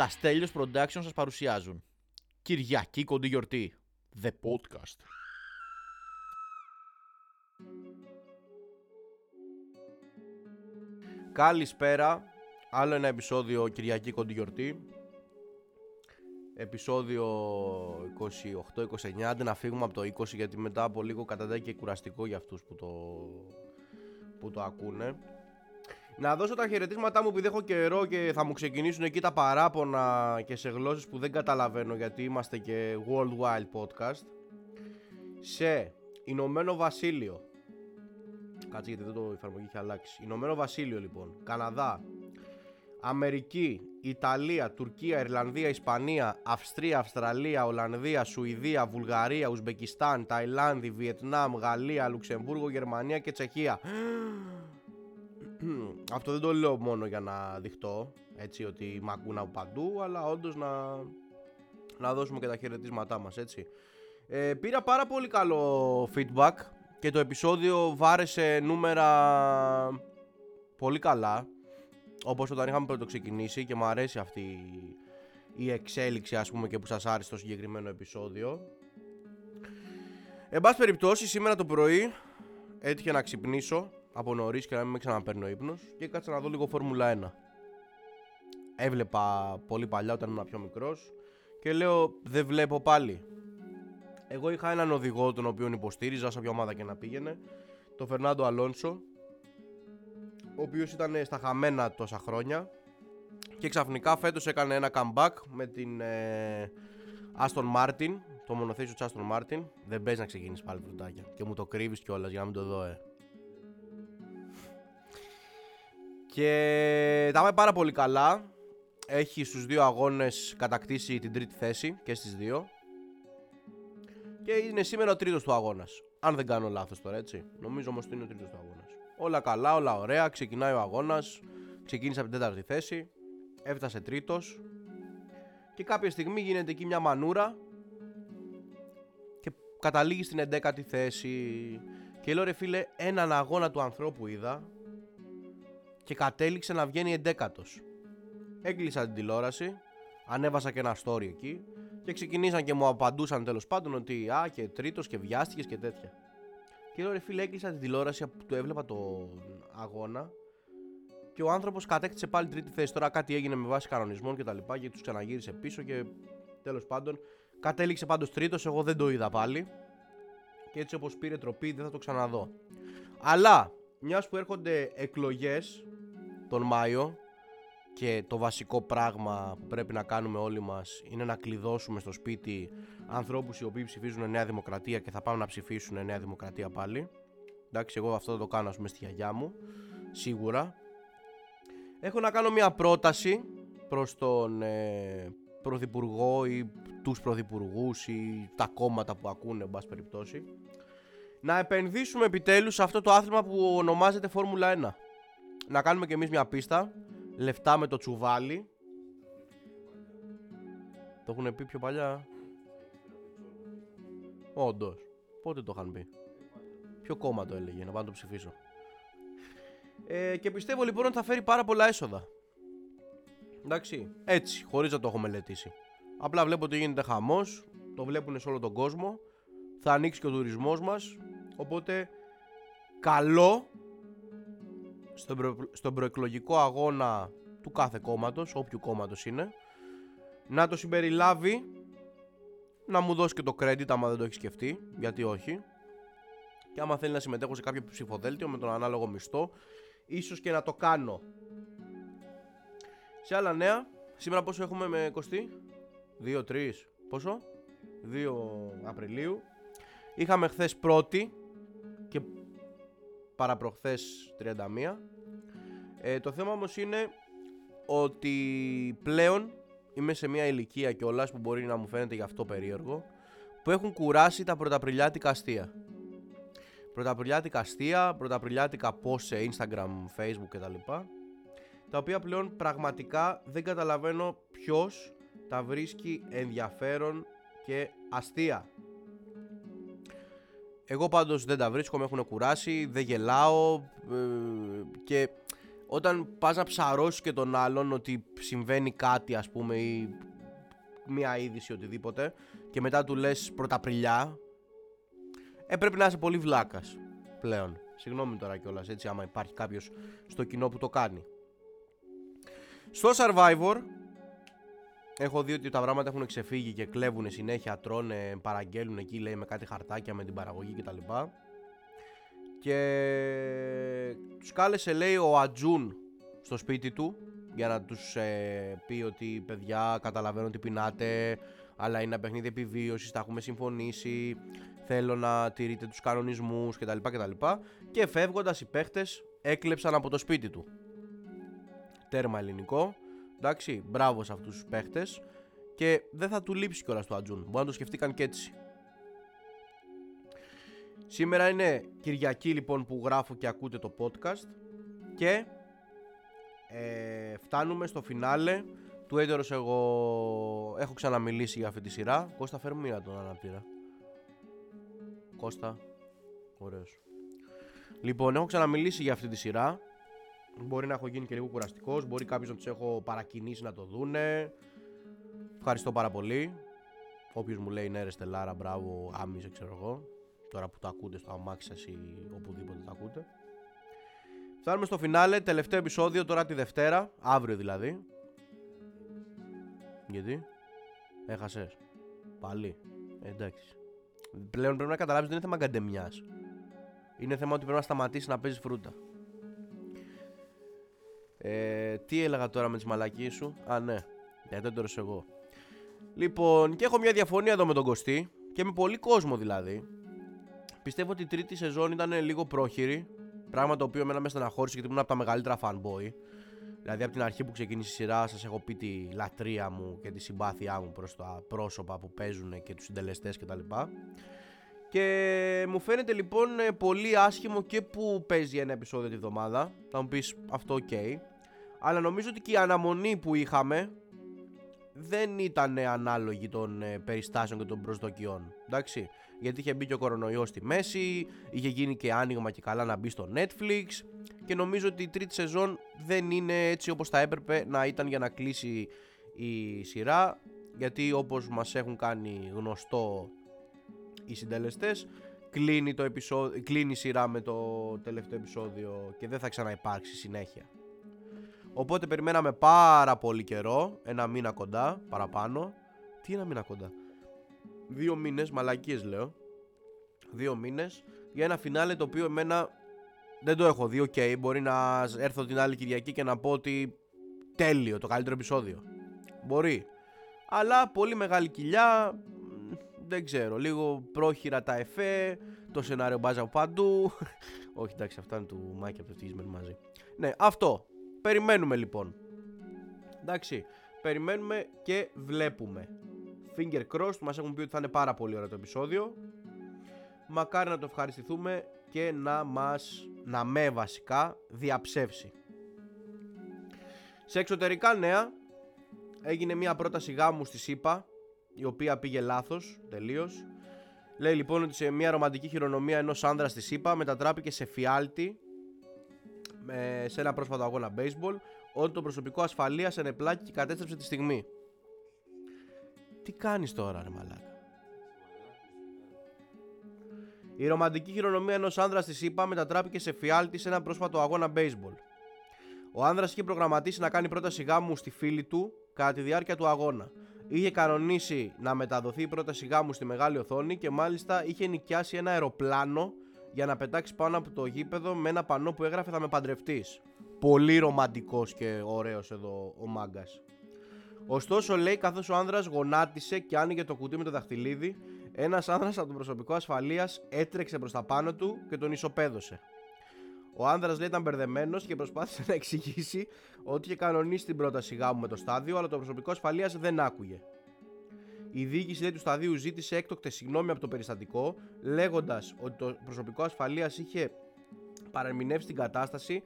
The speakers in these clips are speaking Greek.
Τα Στέλιος Production σας παρουσιάζουν Κυριακή Κοντιγιορτή, The Podcast. Καλησπέρα, άλλο ένα επεισόδιο Κυριακή Κοντιγιορτή. Επεισόδιο 28-29, άντε να φύγουμε από το 20 γιατί μετά από λίγο καταντάει και κουραστικό για αυτούς που το ακούνε. Να δώσω τα χαιρετίσματά μου επειδή έχω καιρό και θα μου ξεκινήσουν εκεί τα παράπονα και σε γλώσσες που δεν καταλαβαίνω γιατί είμαστε και worldwide podcast. Σε Ηνωμένο Βασίλειο, κάτσε γιατί εδώ η εφαρμογή έχει αλλάξει. Ηνωμένο Βασίλειο λοιπόν, Καναδά, Αμερική, Ιταλία, Τουρκία, Ιρλανδία, Ισπανία, Αυστρία, Αυστραλία, Ολλανδία, Σουηδία, Βουλγαρία, Ουσμπεκιστάν, Ταϊλάνδη, Βιετνάμ, Γαλλία, Λουξεμβούργο, Γερμανία και Τσεχία. Αυτό δεν το λέω μόνο για να δειχτώ, έτσι, ότι μ' ακούνε από παντού, αλλά όντως να δώσουμε και τα χαιρετίσματά μας, έτσι. Πήρα πάρα πολύ καλό feedback και το επεισόδιο βάρεσε νούμερα πολύ καλά, όπως όταν είχαμε πρώτο ξεκινήσει, και μου αρέσει αυτή η εξέλιξη, ας πούμε, και που σας άρεσε το συγκεκριμένο επεισόδιο. Εν πάση περιπτώσει, σήμερα το πρωί έτυχε να ξυπνήσω από νωρίς και να μην με ξαναπαίρνει ο ύπνος, και κάτσα να δω λίγο Φόρμουλα 1. Έβλεπα πολύ παλιά όταν ήμουν πιο μικρός και λέω δεν βλέπω πάλι. Εγώ είχα έναν οδηγό τον οποίον υποστήριζα σε όποια ομάδα και να πήγαινε, τον Φερνάντο Αλόνσο, ο οποίος ήταν στα χαμένα τόσα χρόνια και ξαφνικά φέτος έκανε ένα comeback με την Άστον Μάρτιν, το μονοθέσιο της Άστον Μάρτιν. Δεν παίζει να ξεκινήσει πάλι πρωτάκια και μου το κρύβεις κιόλας για να μην το δω. Και τα πάει πάρα πολύ καλά. Έχει στους δύο αγώνες κατακτήσει την τρίτη θέση και στις δύο. Και είναι σήμερα ο τρίτος του αγώνας. Αν δεν κάνω λάθος τώρα, έτσι. Νομίζω όμως ότι είναι ο τρίτος του αγώνας. Όλα καλά, όλα ωραία. Ξεκινάει ο αγώνας. Ξεκίνησε από την τέταρτη θέση. Έφτασε τρίτος. Και κάποια στιγμή γίνεται εκεί μια μανούρα. Και καταλήγει στην 11η θέση. Και λέω ρε φίλε, έναν αγώνα του ανθρώπου είδα. Και κατέληξε να βγαίνει 11ος. Έκλεισα την τηλεόραση, ανέβασα και ένα story εκεί και ξεκινήσαν και μου απαντούσαν τέλος πάντων ότι α, και τρίτος και βιάστηκες και τέτοια. Και λέω ρε φίλε, έκλεισα την τηλεόραση που το έβλεπα τον αγώνα και ο άνθρωπος κατέκτησε πάλι τρίτη θέση. Τώρα κάτι έγινε με βάση κανονισμών και τα λοιπά και τους ξαναγύρισε πίσω και τέλος πάντων κατέληξε πάντως τρίτος. Εγώ δεν το είδα πάλι και έτσι όπως πήρε τροπή δεν θα το ξαναδώ. Αλλά μιας που έρχονται εκλογές τον Μάιο και το βασικό πράγμα που πρέπει να κάνουμε όλοι μας είναι να κλειδώσουμε στο σπίτι ανθρώπους οι οποίοι ψηφίζουν Νέα Δημοκρατία και θα πάμε να ψηφίσουν Νέα Δημοκρατία πάλι. Εντάξει, εγώ αυτό το κάνω ας πούμε στη γιαγιά μου, σίγουρα. Έχω να κάνω μια πρόταση προς τον πρωθυπουργό ή τους πρωθυπουργούς ή τα κόμματα που ακούνε, εν πάση περιπτώσει. Να επενδύσουμε επιτέλους σε αυτό το άθλημα που ονομάζεται Φόρμουλα 1. Να κάνουμε κι εμείς μια πίστα, λεφτά με το τσουβάλι. Το έχουν πει πιο παλιά. Όντως. Πότε το είχαν πει. Ποιο κόμμα το έλεγε, να πάω να το ψηφίσω. Και πιστεύω λοιπόν ότι θα φέρει πάρα πολλά έσοδα. Εντάξει, έτσι, χωρίς να το έχω μελετήσει. Απλά βλέπω ότι γίνεται χαμός, το βλέπουν σε όλο τον κόσμο. Θα ανοίξει και ο τουρισμός μας. Οπότε καλό στον προεκλογικό αγώνα του κάθε κόμματος, όποιου κόμματος είναι, να το συμπεριλάβει, να μου δώσει και το credit άμα δεν το έχει σκεφτεί, γιατί όχι, και άμα θέλει να συμμετέχω σε κάποιο ψηφοδέλτιο με τον ανάλογο μισθό, ίσως και να το κάνω. Σε άλλα νέα, σήμερα πόσο έχουμε με Κωστή? 2-3, πόσο? 2 Απριλίου. Είχαμε χθες πρώτη και παραπροχθές 31. Το θέμα όμως είναι ότι πλέον είμαι σε μια ηλικία κιόλας που μπορεί να μου φαίνεται γι' αυτό περίεργο, που έχουν κουράσει τα πρωταπριλιάτικα αστεία. Πρωταπριλιάτικα αστεία, πρωταπριλιάτικα post σε Instagram, Facebook κτλ. Τα οποία πλέον πραγματικά δεν καταλαβαίνω ποιος τα βρίσκει ενδιαφέρον και αστεία. Εγώ πάντως δεν τα βρίσκω, με έχουν κουράσει, δεν γελάω και όταν πας να ψαρώσεις και τον άλλον ότι συμβαίνει κάτι, ας πούμε, ή μια είδηση, οτιδήποτε, και μετά του λες πρωταπριλιά, πρέπει να είσαι πολύ βλάκας πλέον. Συγγνώμη τώρα κιόλας, έτσι, άμα υπάρχει κάποιος στο κοινό που το κάνει. Στο Survivor έχω δει ότι τα πράγματα έχουν ξεφύγει και κλέβουν συνέχεια, τρώνε, παραγγέλνουν εκεί, λέει, με κάτι χαρτάκια με την παραγωγή κτλ. Και τους κάλεσε, λέει, ο Ατζούν στο σπίτι του για να τους πει ότι παιδιά, καταλαβαίνω ότι πεινάτε, αλλά είναι ένα παιχνίδι επιβίωσης, τα έχουμε συμφωνήσει, θέλω να τηρείτε τους κανονισμούς κτλ. Και φεύγοντας, οι παίχτες έκλεψαν από το σπίτι του. Τέρμα ελληνικό. Εντάξει, μπράβο σε αυτούς τους παίχτες. Και δεν θα του λείψει κιόλας το Ατζούν. Μπορεί να το σκεφτήκαν και έτσι. Σήμερα είναι Κυριακή, λοιπόν, που γράφω και ακούτε το podcast. Και φτάνουμε στο φινάλε του Έντερος. Εγώ έχω ξαναμιλήσει για αυτή τη σειρά. Κώστα Φερμή τον αναπτήρα. Κώστα, ωραίος. Λοιπόν, έχω ξαναμιλήσει για αυτή τη σειρά. Μπορεί να έχω γίνει και λίγο κουραστικός. Μπορεί κάποιος να τους έχω παρακινήσει να το δούνε. Ευχαριστώ πάρα πολύ όποιος μου λέει ναι ρε Στελάρα, μπράβο, άμυσε, ξέρω εγώ. Τώρα που το ακούτε στο αμάξι σας ή οπουδήποτε το ακούτε. Φτάνουμε στο φινάλε, τελευταίο επεισόδιο, τώρα τη Δευτέρα, αύριο δηλαδή. Γιατί? Έχασες. Πάλι. Εντάξει. Πλέον πρέπει να καταλάβεις, δεν είναι θέμα γκαντεμιάς. Είναι θέμα ότι πρέπει να σταματήσεις να παίζεις φρούτα. Τι έλεγα τώρα με τις μαλακίες σου? Α, ναι, τέτοιος εγώ. Λοιπόν, και έχω μια διαφωνία εδώ με τον Κωστή και με πολύ κόσμο δηλαδή. Πιστεύω ότι η τρίτη σεζόν ήταν λίγο πρόχειρη, πράγμα το οποίο εμένα με στεναχώρησε γιατί ήμουν από τα μεγαλύτερα fanboy. Δηλαδή από την αρχή που ξεκίνησε η σειρά σας έχω πει τη λατρεία μου και τη συμπάθειά μου προς τα πρόσωπα που παίζουν και τους συντελεστές κτλ. Και μου φαίνεται λοιπόν πολύ άσχημο και που παίζει ένα επεισόδιο τη βδομάδα. Θα μου πεις αυτό ok. Αλλά νομίζω ότι και η αναμονή που είχαμε δεν ήταν ανάλογη των περιστάσεων και των προσδοκιών. Εντάξει, γιατί είχε μπει και ο κορονοϊός στη μέση, είχε γίνει και άνοιγμα και καλά να μπει στο Netflix. Και νομίζω ότι η τρίτη σεζόν δεν είναι έτσι όπως θα έπρεπε να ήταν για να κλείσει η σειρά. Γιατί όπως μας έχουν κάνει γνωστό οι συντελεστές, κλείνει η σειρά με το τελευταίο επεισόδιο και δεν θα ξαναυπάρξει συνέχεια. Οπότε περιμέναμε πάρα πολύ καιρό, ένα μήνα κοντά, παραπάνω. Τι ένα μήνα κοντά? 2 μήνες, μαλακίες λέω. 2 μήνες για ένα φινάλε το οποίο εμένα δεν το έχω δει. Okay, μπορεί να έρθω την άλλη Κυριακή και να πω ότι τέλειο, το καλύτερο επεισόδιο. Μπορεί. Αλλά πολύ μεγάλη κοιλιά. Δεν ξέρω, λίγο πρόχειρα τα εφέ, το σενάριο μπάζα από παντού. Όχι, εντάξει, αυτά είναι του Μάκη από το ευτυχισμένοι μαζί. Ναι, αυτό. Περιμένουμε λοιπόν. Εντάξει, περιμένουμε και βλέπουμε. Finger crossed, μας έχουν πει ότι θα είναι πάρα πολύ ωραίο το επεισόδιο. Μακάρι να το ευχαριστηθούμε και να με βασικά διαψεύσει. Σε εξωτερικά νέα, έγινε μια πρόταση γάμου στη ΣΥΠΑ, η οποία πήγε λάθος τελείως. Λέει λοιπόν ότι σε μια ρομαντική χειρονομία ενός άνδρας στη ΣΥΠΑ μετατράπηκε σε φιάλτη σε ένα πρόσφατο αγώνα baseball, ότι το προσωπικό ασφαλείας ενεπλάκη και κατέστρεψε τη στιγμή. Τι κάνεις τώρα ρε μαλάκα? Η ρομαντική χειρονομία ενός άνδρας στη ΣΥΠΑ μετατράπηκε σε φιάλτη σε ένα πρόσφατο αγώνα baseball. Ο άνδρας είχε προγραμματίσει να κάνει πρόταση γάμου στη φίλη του κατά τη διάρκεια του αγώνα. Είχε κανονίσει να μεταδοθεί η πρόταση γάμου στη μεγάλη οθόνη και μάλιστα είχε νοικιάσει ένα αεροπλάνο για να πετάξει πάνω από το γήπεδο με ένα πανό που έγραφε «Θα με παντρευτείς». Πολύ ρομαντικός και ωραίος εδώ ο μάγκας. Ωστόσο, λέει, καθώς ο άνδρας γονάτισε και άνοιγε το κουτί με το δαχτυλίδι, ένας άνδρας από τον προσωπικό ασφαλείας έτρεξε προς τα πάνω του και τον ισοπαίδωσε. Ο άνδρας, λέει, ήταν μπερδεμένος και προσπάθησε να εξηγήσει ότι είχε κανονίσει την πρόταση γάμου με το στάδιο, αλλά το προσωπικό ασφαλείας δεν άκουγε. Η διοίκηση, λέει, του σταδίου ζήτησε έκτοκτες συγγνώμη από το περιστατικό, λέγοντας ότι το προσωπικό ασφαλείας είχε παρερμηνεύσει την κατάσταση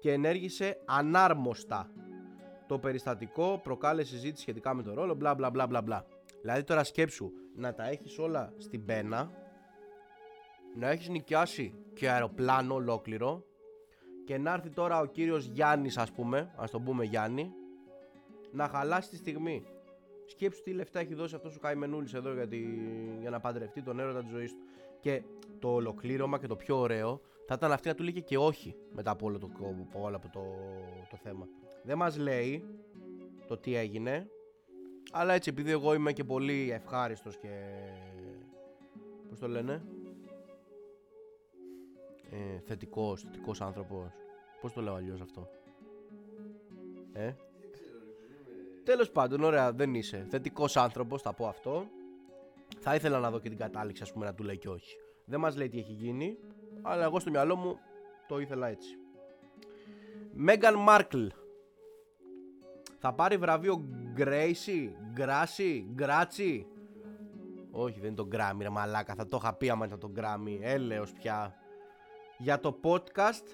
και ενέργησε ανάρμοστα. Το περιστατικό προκάλεσε συζήτηση σχετικά με τον ρόλο, μπλα μπλα μπλα μπλα μπλα. Δηλαδή, τώρα σκέψου να τα έχεις όλα στην πένα, να έχεις νοικιάσει και αεροπλάνο ολόκληρο και να έρθει τώρα ο κύριος Γιάννης, ας πούμε, ας τον πούμε Γιάννη, να χαλάσει τη στιγμή. Σκέψου τι λεφτά έχει δώσει αυτός ο καημενούλης εδώ για να παντρευτεί τον έρωτα της ζωής του. Και το ολοκλήρωμα και το πιο ωραίο θα ήταν αυτή να του λέει και όχι μετά από όλο το θέμα. Δεν μας λέει το τι έγινε, αλλά έτσι επειδή εγώ είμαι και πολύ ευχάριστος και πώς το λένε, θετικός άνθρωπος, πώς το λέω αλλιώς αυτό, τέλος πάντων, ωραία, δεν είσαι θετικός άνθρωπος, θα πω αυτό. Θα ήθελα να δω και την κατάληξη, ας πούμε, να του λέει και όχι. Δεν μας λέει τι έχει γίνει, αλλά εγώ στο μυαλό μου το ήθελα έτσι. Μέγαν Μάρκλ θα πάρει βραβείο Γκράσι. Όχι, δεν είναι το Grammy, ρε μαλάκα. Θα το είχα πει άμα ήταν το Grammy. Έλεος πια. Για το podcast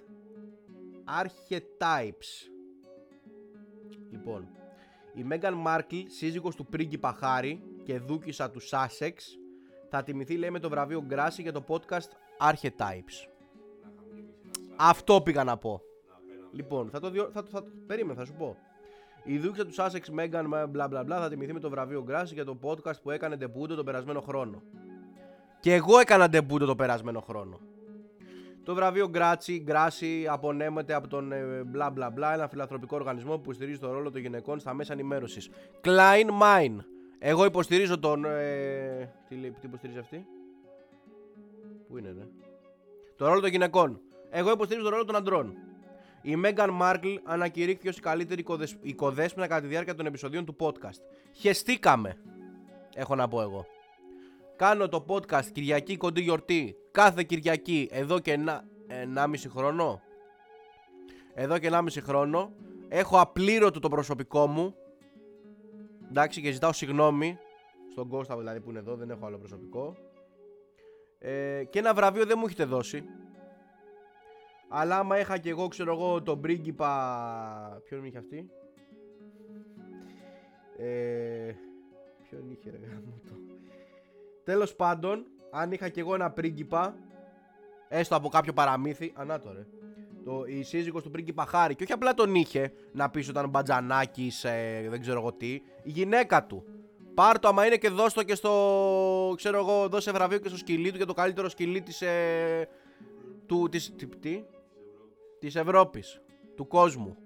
Archetypes. Λοιπόν, η Μέγαν Μάρκλ, σύζυγος του πρίγκιπα Χάρη και δούκισσα του Σάσεξ, θα τιμηθεί, λέει, με το βραβείο Γκράσι για το podcast Archetypes. Αυτό πήγα να πω. Λοιπόν, περίμενα, θα σου πω. Η δούκισσα του Σάσεξ Μέγαν μπλα μπλα μπλα θα τιμηθεί με το βραβείο Γκράσι για το podcast που έκανε ντεμπούτο τον περασμένο χρόνο. Και εγώ έκανα ντεμπούτο τον περασμένο χρόνο. Το βραβείο Γκράσι απονέμεται από τον μπλα μπλα μπλα, ένα φιλανθρωπικό οργανισμό που στηρίζει το ρόλο των γυναικών στα μέσα ενημέρωσης. Klein Mine. Εγώ υποστηρίζω τον. Τι υποστηρίζει αυτή? Πού είναι, ναι? Το ρόλο των γυναικών. Εγώ υποστηρίζω τον ρόλο των αντρών. Η Μέγαν Μάρκλ ανακηρύχθηκε ως η καλύτερη οικοδέσποινα κατά τη διάρκεια των επεισοδίων του podcast. Χεστήκαμε, έχω να πω εγώ. Κάνω το podcast Κυριακή Κοντιγιορτή κάθε Κυριακή εδώ και 1,5 χρόνο. Έχω απλήρωτο το προσωπικό μου. Εντάξει, και ζητάω συγγνώμη στον Κώστα, δηλαδή, που είναι εδώ, δεν έχω άλλο προσωπικό. Και ένα βραβείο δεν μου έχετε δώσει. Αλλά άμα είχα και εγώ, τον πρίγκιπα... Ποιον είχε αυτή? Ποιον είχε, ρε γάμο το. Τέλος πάντων, αν είχα και εγώ ένα πρίγκιπα, έστω από κάποιο παραμύθι, ανάτορε. Η σύζυγος του πρίγκιπα Χάρη, και όχι απλά τον είχε, να πεις όταν Μπατζανάκης, δεν ξέρω εγώ τι, η γυναίκα του. Πάρ' το άμα είναι και δώσ' το και στο, δώσε βραβείο και στο σκυλί του, για το καλύτερο σκυλί της Ευρώπης, του κόσμου.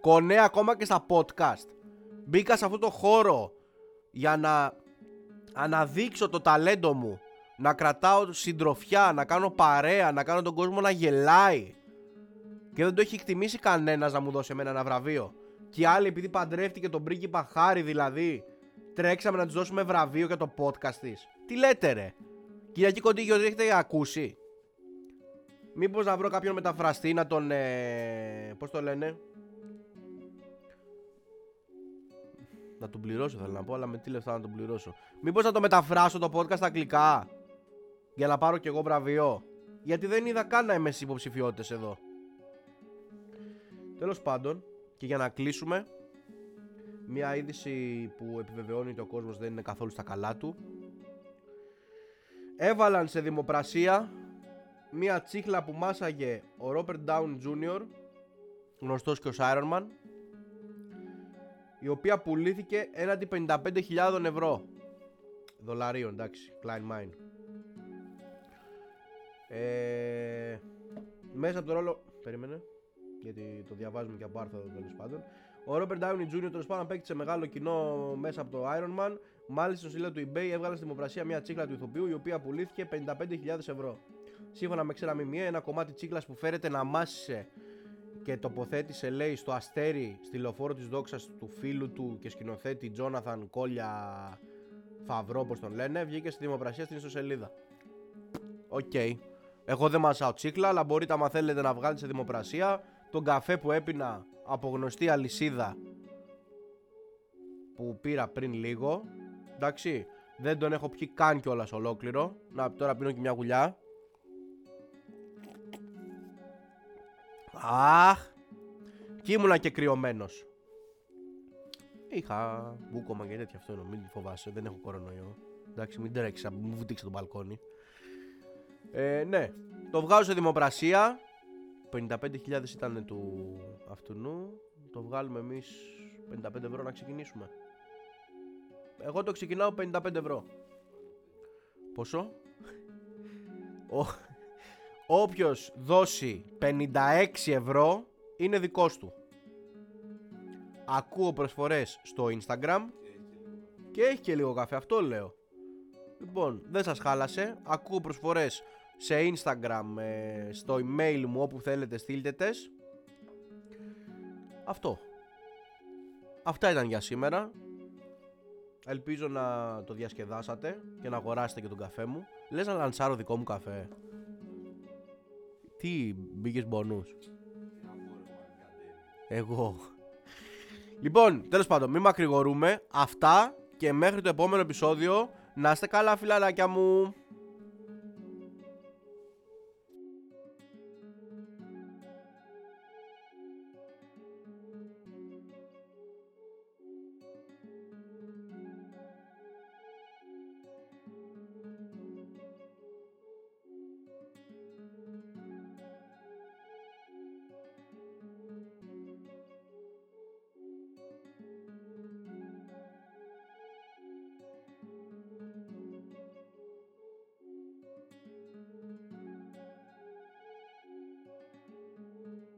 Κονέ ακόμα και στα podcast. Μπήκα σε αυτό το χώρο για να αναδείξω το ταλέντο μου, να κρατάω συντροφιά, να κάνω παρέα, να κάνω τον κόσμο να γελάει. Και δεν το έχει εκτιμήσει κανένας να μου δώσει εμένα ένα βραβείο. Και οι άλλοι, επειδή παντρεύτηκε τον πρίγκιπα Χάρη, δηλαδή, τρέξαμε να τους δώσουμε βραβείο για το podcast της. Τι λέτε, ρε? Κυριακή Κοντιγιορτή έχετε ακούσει? Μήπως να βρω κάποιον μεταφραστή να τον... πώς το λένε? Να τον πληρώσω, θέλω να πω, αλλά με τι λεφτά να τον πληρώσω? Μήπως να το μεταφράσω το podcast στα αγγλικά για να πάρω κι εγώ βραβείο? Γιατί δεν είδα καν να είμαι στις υποψηφιότητες εδώ. Τέλος πάντων, και για να κλείσουμε, μια είδηση που επιβεβαιώνει ότι ο κόσμος δεν είναι καθόλου στα καλά του. Έβαλαν σε δημοπρασία μια τσίχλα που μάσαγε ο Robert Downey Jr., γνωστός και ως Ironman, η οποία πουλήθηκε έναντι 55.000 ευρώ. Δολαρίων, εντάξει, Klein Mine. Μέσα από τον ρόλο... Περίμενε, γιατί το διαβάζουμε και από άρθρο, τέλος πάντων. Ο Robert Downey Jr., τέλος πάντων, παίκτησε μεγάλο κοινό μέσα από το Ironman. Μάλιστα, στο σύλλογο του eBay έβγαλε στη δημοπρασία μια τσίχλα του ηθοποιού, η οποία πουλήθηκε 55.000 ευρώ. Σύμφωνα με ξέρα μιμιέ, ένα κομμάτι τσίκλας που φέρεται να μάσησε και τοποθέτησε, λέει, στο αστέρι, στη λεωφόρο της δόξας του φίλου του και σκηνοθέτη Τζόναθαν Κόλια Φαβρό, όπως τον λένε, βγήκε στη δημοπρασία στην ιστοσελίδα. Οκ. Εγώ δεν μασάω τσίκλα, αλλά μπορείτε, άμα θέλετε, να βγάλετε σε δημοπρασία τον καφέ που έπινα από γνωστή αλυσίδα που πήρα πριν λίγο. Εντάξει, δεν τον έχω πιει καν κιόλας ολόκληρο. Να, τώρα πίνω και μια γουλιά. Αχ, κι ήμουνα και κρυωμένος. Είχα μπούκομα και τέτοια, αυτό εννοώ, μην φοβάσαι, δεν έχω κορονοϊό. Εντάξει, μην τρέξεις, μην βουτήξεις το μπαλκόνι. Ναι, το βγάζω σε δημοπρασία. 55.000 ήταν του αυτουνού, το βγάλουμε εμείς 55 ευρώ να ξεκινήσουμε. Εγώ το ξεκινάω 55 ευρώ. Πόσο? Όποιος δώσει 56 ευρώ είναι δικός του. Ακούω προσφορές στο Instagram και έχει και λίγο καφέ, αυτό λέω. Λοιπόν, δεν σας χάλασε, ακούω προσφορές σε Instagram, στο email μου, όπου θέλετε στείλτε τες. Αυτό. Αυτά ήταν για σήμερα. Ελπίζω να το διασκεδάσατε και να αγοράσετε και τον καφέ μου. Λες να λανσάρω δικό μου καφέ? Τι μπήκες μπονούς? Εγώ. Λοιπόν, τέλος πάντων, μην μακρηγορούμε. Αυτά και μέχρι το επόμενο επεισόδιο. Να είστε καλά, φιλαράκια μου.